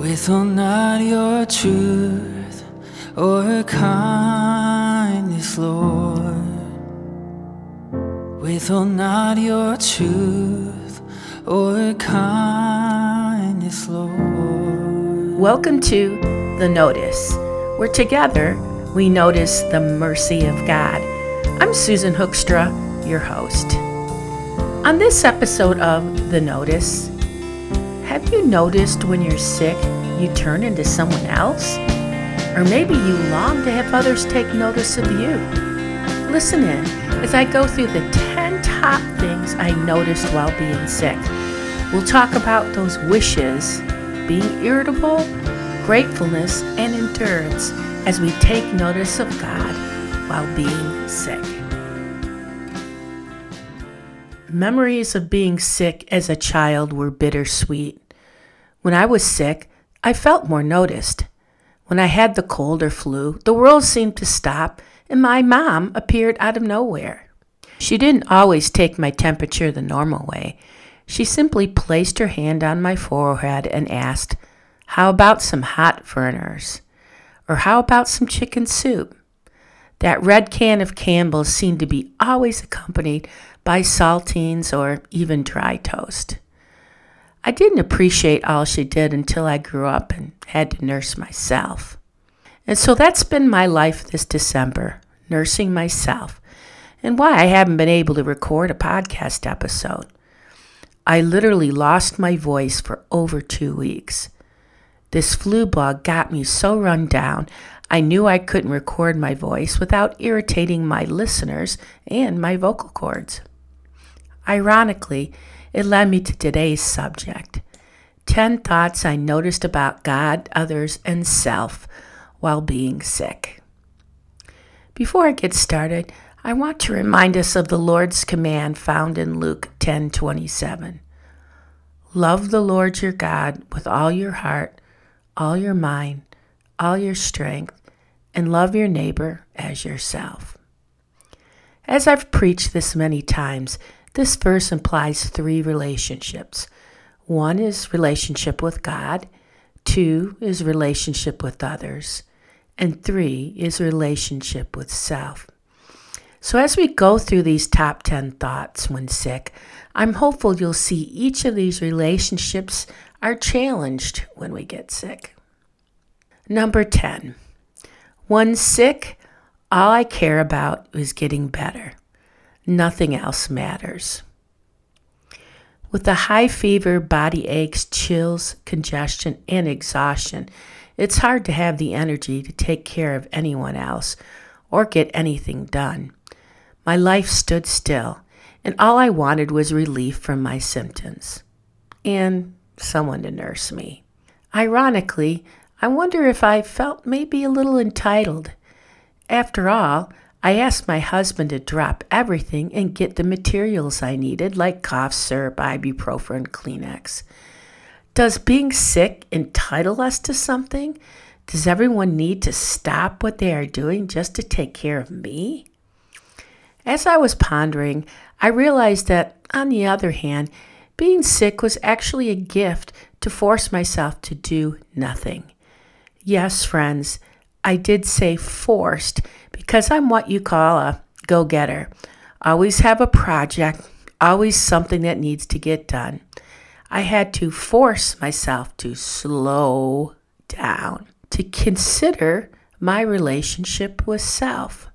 Withhold not your truth or kindness, Lord. Withhold not your truth or kindness, Lord. Welcome to The Notice, where together we notice the mercy of God. I'm Susan Hookstra, your host. On this episode of The Notice, have you noticed when you're sick, you turn into someone else? Or maybe you long to have others take notice of you. Listen in as I go through the 10 top things I noticed while being sick. We'll talk about those wishes, being irritable, gratefulness, and endurance as we take notice of God while being sick. Memories of being sick as a child were bittersweet. When I was sick, I felt more noticed. When I had the cold or flu, the world seemed to stop, and my mom appeared out of nowhere. She didn't always take my temperature the normal way. She simply placed her hand on my forehead and asked, "How about some hot burners?" Or "How about some chicken soup?" That red can of Campbell's seemed to be always accompanied by saltines or even dry toast. I didn't appreciate all she did until I grew up and had to nurse myself. And so that's been my life this December, nursing myself, and why I haven't been able to record a podcast episode. I literally lost my voice for over 2 weeks. This flu bug got me so run down, I knew I couldn't record my voice without irritating my listeners and my vocal cords. Ironically, it led me to today's subject, 10 thoughts I noticed about God, others, and self while being sick. Before I get started, I want to remind us of the Lord's command found in Luke 10:27. Love the Lord your God with all your heart, all your mind, all your strength, and love your neighbor as yourself. As I've preached this many times, this verse implies 3 relationships. 1 is relationship with God, 2 is relationship with others, and 3 is relationship with self. So as we go through these top 10 thoughts when sick, I'm hopeful you'll see each of these relationships are challenged when we get sick. Number 10. When sick, all I care about is getting better. Nothing else matters. With a high fever, body aches, chills, congestion, and exhaustion, it's hard to have the energy to take care of anyone else or get anything done. My life stood still, and all I wanted was relief from my symptoms and someone to nurse me. Ironically, I wonder if I felt maybe a little entitled. After all, I asked my husband to drop everything and get the materials I needed, like cough syrup, ibuprofen, Kleenex. Does being sick entitle us to something? Does everyone need to stop what they are doing just to take care of me? As I was pondering, I realized that, on the other hand, being sick was actually a gift to force myself to do nothing. Yes, friends, I did say forced because I'm what you call a go-getter. Always have a project, always something that needs to get done. I had to force myself to slow down, to consider my relationship with self.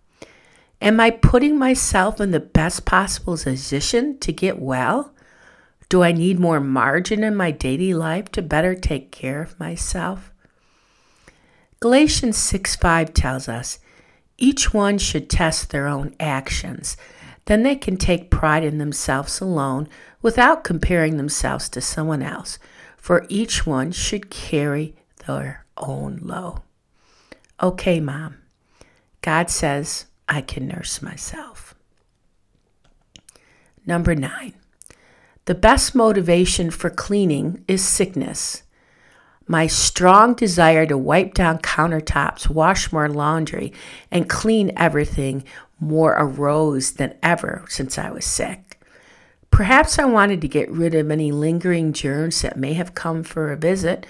Am I putting myself in the best possible position to get well? Do I need more margin in my daily life to better take care of myself? Galatians 6:5 tells us, each one should test their own actions. Then they can take pride in themselves alone without comparing themselves to someone else, for each one should carry their own load. Okay, Mom. God says I can nurse myself. Number 9. The best motivation for cleaning is sickness. My strong desire to wipe down countertops, wash more laundry, and clean everything more arose than ever since I was sick. Perhaps I wanted to get rid of any lingering germs that may have come for a visit,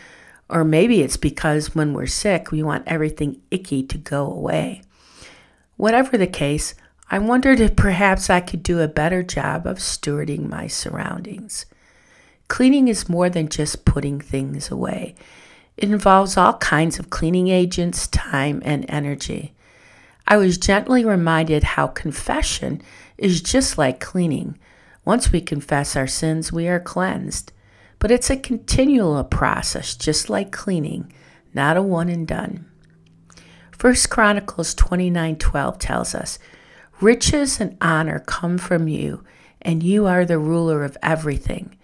Or maybe it's because when we're sick, we want everything icky to go away. Whatever the case, I wondered if perhaps I could do a better job of stewarding my surroundings. Cleaning is more than just putting things away. It involves all kinds of cleaning agents, time, and energy. I was gently reminded how confession is just like cleaning. Once we confess our sins, we are cleansed. But it's a continual process, just like cleaning, not a one and done. First Chronicles 29:12 tells us, "Riches and honor come from you, and you are the ruler of everything.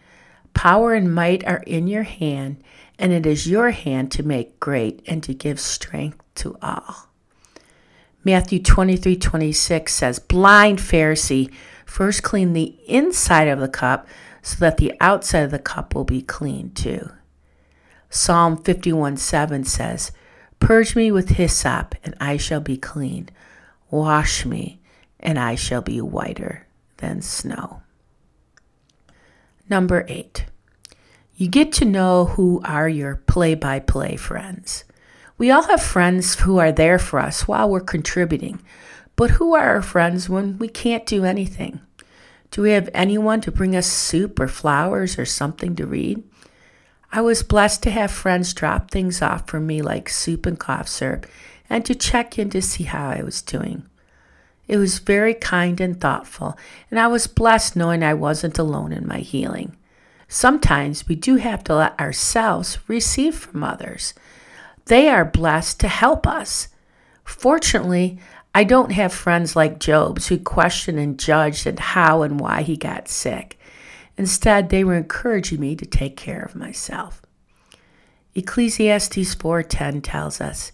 Power and might are in your hand, and it is your hand to make great and to give strength to all." Matthew 23:26 says, "Blind Pharisee, first clean the inside of the cup, so that the outside of the cup will be clean too." Psalm 51:7 says, "Purge me with hyssop, and I shall be clean. Wash me, and I shall be whiter than snow." Number 8, you get to know who are your play-by-play friends. We all have friends who are there for us while we're contributing, but who are our friends when we can't do anything? Do we have anyone to bring us soup or flowers or something to read? I was blessed to have friends drop things off for me like soup and cough syrup and to check in to see how I was doing. It was very kind and thoughtful, and I was blessed knowing I wasn't alone in my healing. Sometimes we do have to let ourselves receive from others. They are blessed to help us. Fortunately, I don't have friends like Job's who questioned and judged and how and why he got sick. Instead, they were encouraging me to take care of myself. Ecclesiastes 4:10 tells us,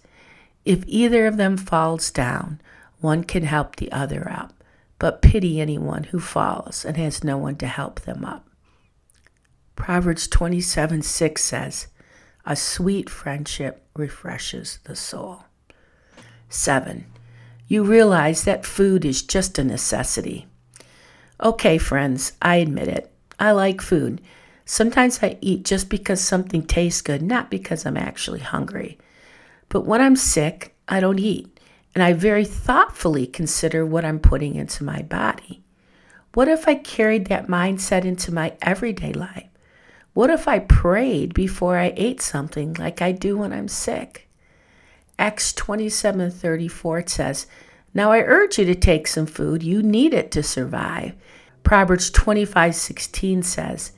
"If either of them falls down, one can help the other up, but pity anyone who falls and has no one to help them up." Proverbs 27:6 says, "A sweet friendship refreshes the soul." 7, you realize that food is just a necessity. Okay, friends, I admit it. I like food. Sometimes I eat just because something tastes good, not because I'm actually hungry. But when I'm sick, I don't eat. And I very thoughtfully consider what I'm putting into my body. What if I carried that mindset into my everyday life? What if I prayed before I ate something like I do when I'm sick? Acts 27:34 says, "Now I urge you to take some food. You need it to survive." Proverbs 25:16 says,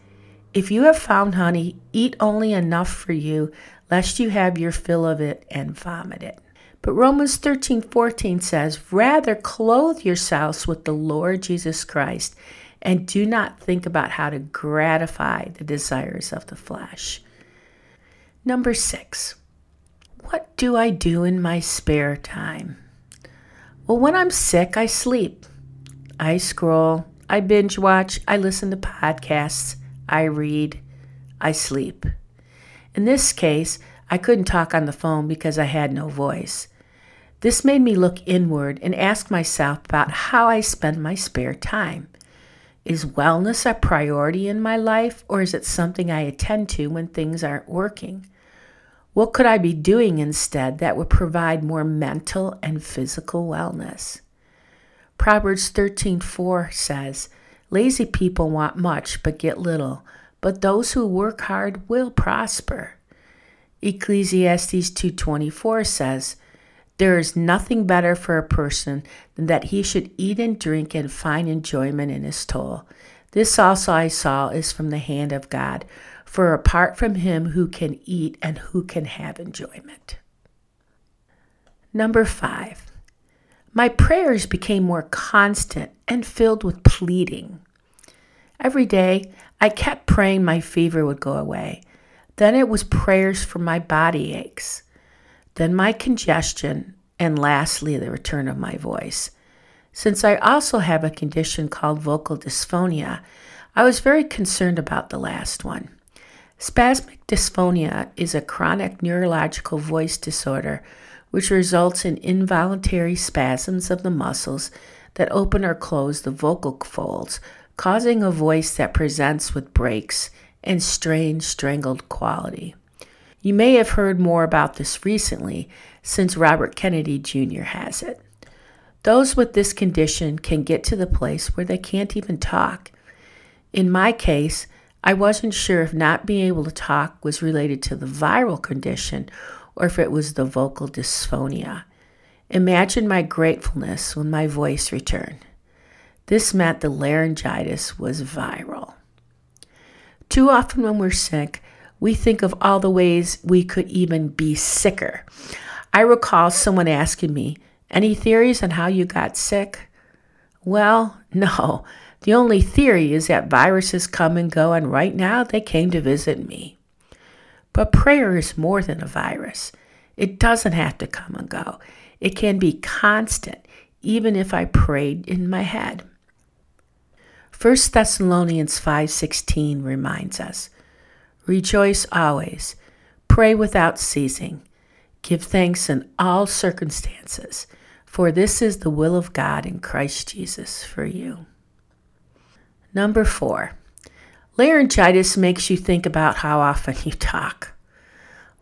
"If you have found honey, eat only enough for you, lest you have your fill of it and vomit it." But Romans 13:14 says, "Rather clothe yourselves with the Lord Jesus Christ and do not think about how to gratify the desires of the flesh." Number 6, what do I do in my spare time? Well, when I'm sick, I sleep. I scroll, I binge watch, I listen to podcasts, I read, I sleep. In this case, I couldn't talk on the phone because I had no voice. This made me look inward and ask myself about how I spend my spare time. Is wellness a priority in my life, or is it something I attend to when things aren't working? What could I be doing instead that would provide more mental and physical wellness? Proverbs 13:4 says, "Lazy people want much but get little, but those who work hard will prosper." Ecclesiastes 2:24 says, "There is nothing better for a person than that he should eat and drink and find enjoyment in his toil. This also I saw is from the hand of God, for apart from him who can eat and who can have enjoyment." Number 5, my prayers became more constant and filled with pleading. Every day, I kept praying my fever would go away. Then it was prayers for my body aches, then my congestion, and lastly, the return of my voice. Since I also have a condition called vocal dysphonia, I was very concerned about the last one. Spasmodic dysphonia is a chronic neurological voice disorder which results in involuntary spasms of the muscles that open or close the vocal folds, causing a voice that presents with breaks and strange, strangled quality. You may have heard more about this recently, since Robert Kennedy Jr. has it. Those with this condition can get to the place where they can't even talk. In my case, I wasn't sure if not being able to talk was related to the viral condition or if it was the vocal dysphonia. Imagine my gratefulness when my voice returned. This meant the laryngitis was viral. Too often when we're sick, we think of all the ways we could even be sicker. I recall someone asking me, "Any theories on how you got sick?" Well, no. The only theory is that viruses come and go, and right now they came to visit me. But prayer is more than a virus. It doesn't have to come and go. It can be constant, even if I prayed in my head. 1 Thessalonians 5:16 reminds us, "Rejoice always, pray without ceasing, give thanks in all circumstances, for this is the will of God in Christ Jesus for you." Number 4, laryngitis makes you think about how often you talk.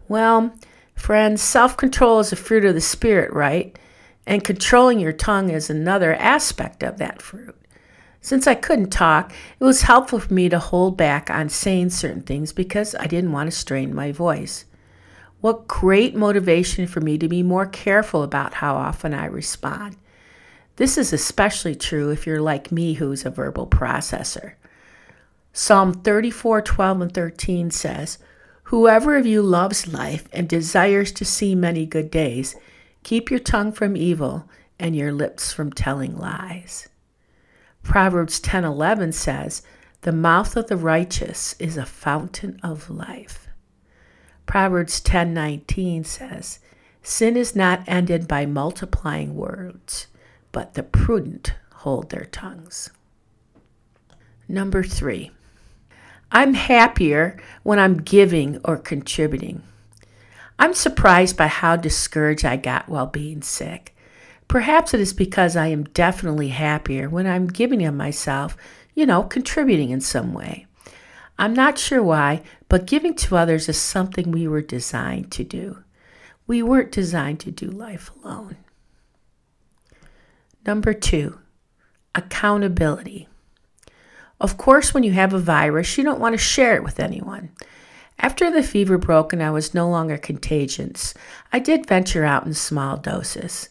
Well, friends, self-control is a fruit of the Spirit, right? And controlling your tongue is another aspect of that fruit. Since I couldn't talk, it was helpful for me to hold back on saying certain things because I didn't want to strain my voice. What great motivation for me to be more careful about how often I respond. This is especially true if you're like me, who's a verbal processor. Psalm 34:12-13 says, "Whoever of you loves life and desires to see many good days, keep your tongue from evil and your lips from telling lies." Proverbs 10:11 says, "The mouth of the righteous is a fountain of life." Proverbs 10:19 says, "Sin is not ended by multiplying words, but the prudent hold their tongues." Number 3, I'm happier when I'm giving or contributing. I'm surprised by how discouraged I got while being sick. Perhaps it is because I am definitely happier when I'm giving of myself, contributing in some way. I'm not sure why, but giving to others is something we were designed to do. We weren't designed to do life alone. Number 2, accountability. Of course, when you have a virus, you don't want to share it with anyone. After the fever broke and I was no longer contagious, I did venture out in small doses.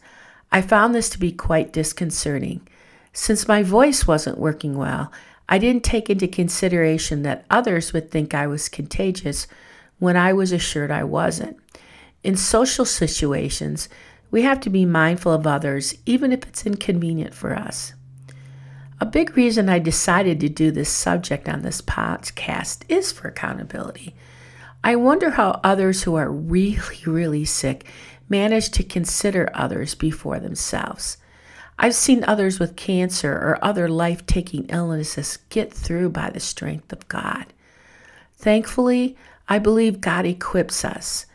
I found this to be quite disconcerting. Since my voice wasn't working well, I didn't take into consideration that others would think I was contagious when I was assured I wasn't. In social situations, we have to be mindful of others, even if it's inconvenient for us. A big reason I decided to do this subject on this podcast is for accountability. I wonder how others who are really, really sick manage to consider others before themselves. I've seen others with cancer or other life-taking illnesses get through by the strength of God. Thankfully, I believe God equips us.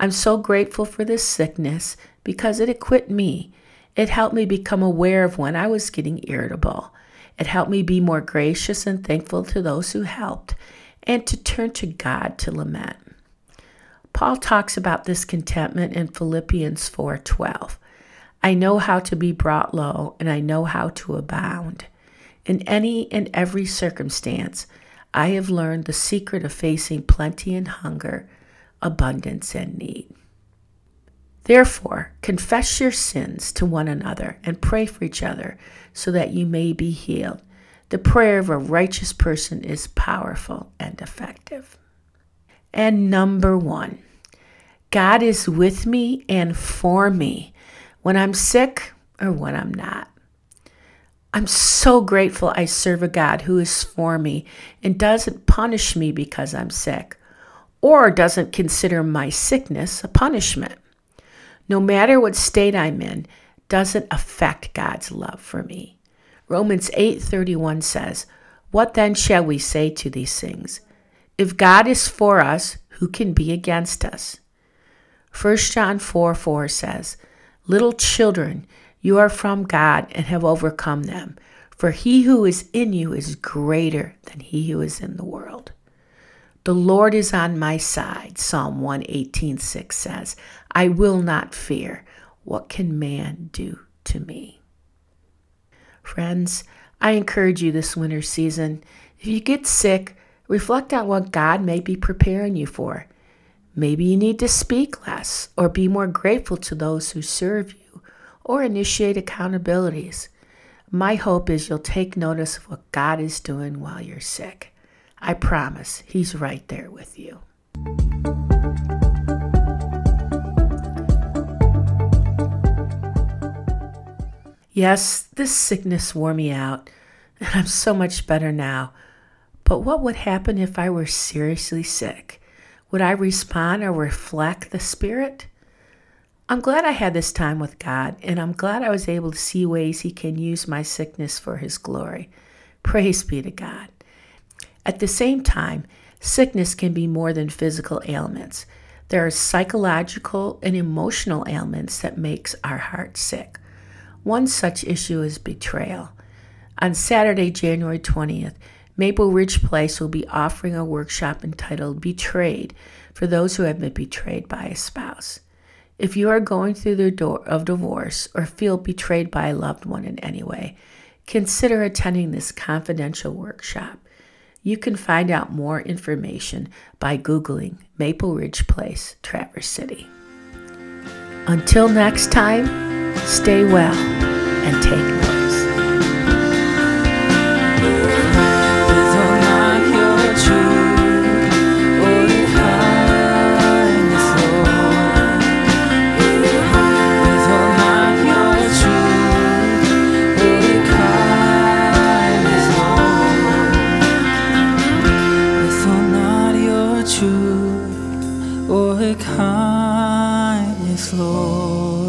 I'm so grateful for this sickness because it equipped me. It helped me become aware of when I was getting irritable. It helped me be more gracious and thankful to those who helped, and to turn to God to lament. Paul talks about this contentment in Philippians 4:12. "I know how to be brought low, and I know how to abound. In any and every circumstance, I have learned the secret of facing plenty and hunger, abundance and need." Therefore, confess your sins to one another and pray for each other so that you may be healed. The prayer of a righteous person is powerful and effective. And number 1, God is with me and for me when I'm sick or when I'm not. I'm so grateful I serve a God who is for me and doesn't punish me because I'm sick, or doesn't consider my sickness a punishment. No matter what state I'm in, doesn't affect God's love for me. Romans 8:31 says, "What then shall we say to these things? If God is for us, who can be against us?" 1 John 4:4 says, "Little children, you are from God and have overcome them, for he who is in you is greater than he who is in the world." The Lord is on my side, Psalm 118:6 says. I will not fear. What can man do to me? Friends, I encourage you this winter season, if you get sick, reflect on what God may be preparing you for. Maybe you need to speak less or be more grateful to those who serve you or initiate accountabilities. My hope is you'll take notice of what God is doing while you're sick. I promise He's right there with you. Yes, this sickness wore me out, and I'm so much better now. But what would happen if I were seriously sick? Would I respond or reflect the Spirit? I'm glad I had this time with God, and I'm glad I was able to see ways He can use my sickness for His glory. Praise be to God. At the same time, sickness can be more than physical ailments. There are psychological and emotional ailments that makes our heart sick. One such issue is betrayal. On Saturday, January 20th, Maple Ridge Place will be offering a workshop entitled Betrayed for those who have been betrayed by a spouse. If you are going through the door of divorce or feel betrayed by a loved one in any way, consider attending this confidential workshop. You can find out more information by Googling Maple Ridge Place, Traverse City. Until next time, stay well and take notice. Truth or kindness, Lord.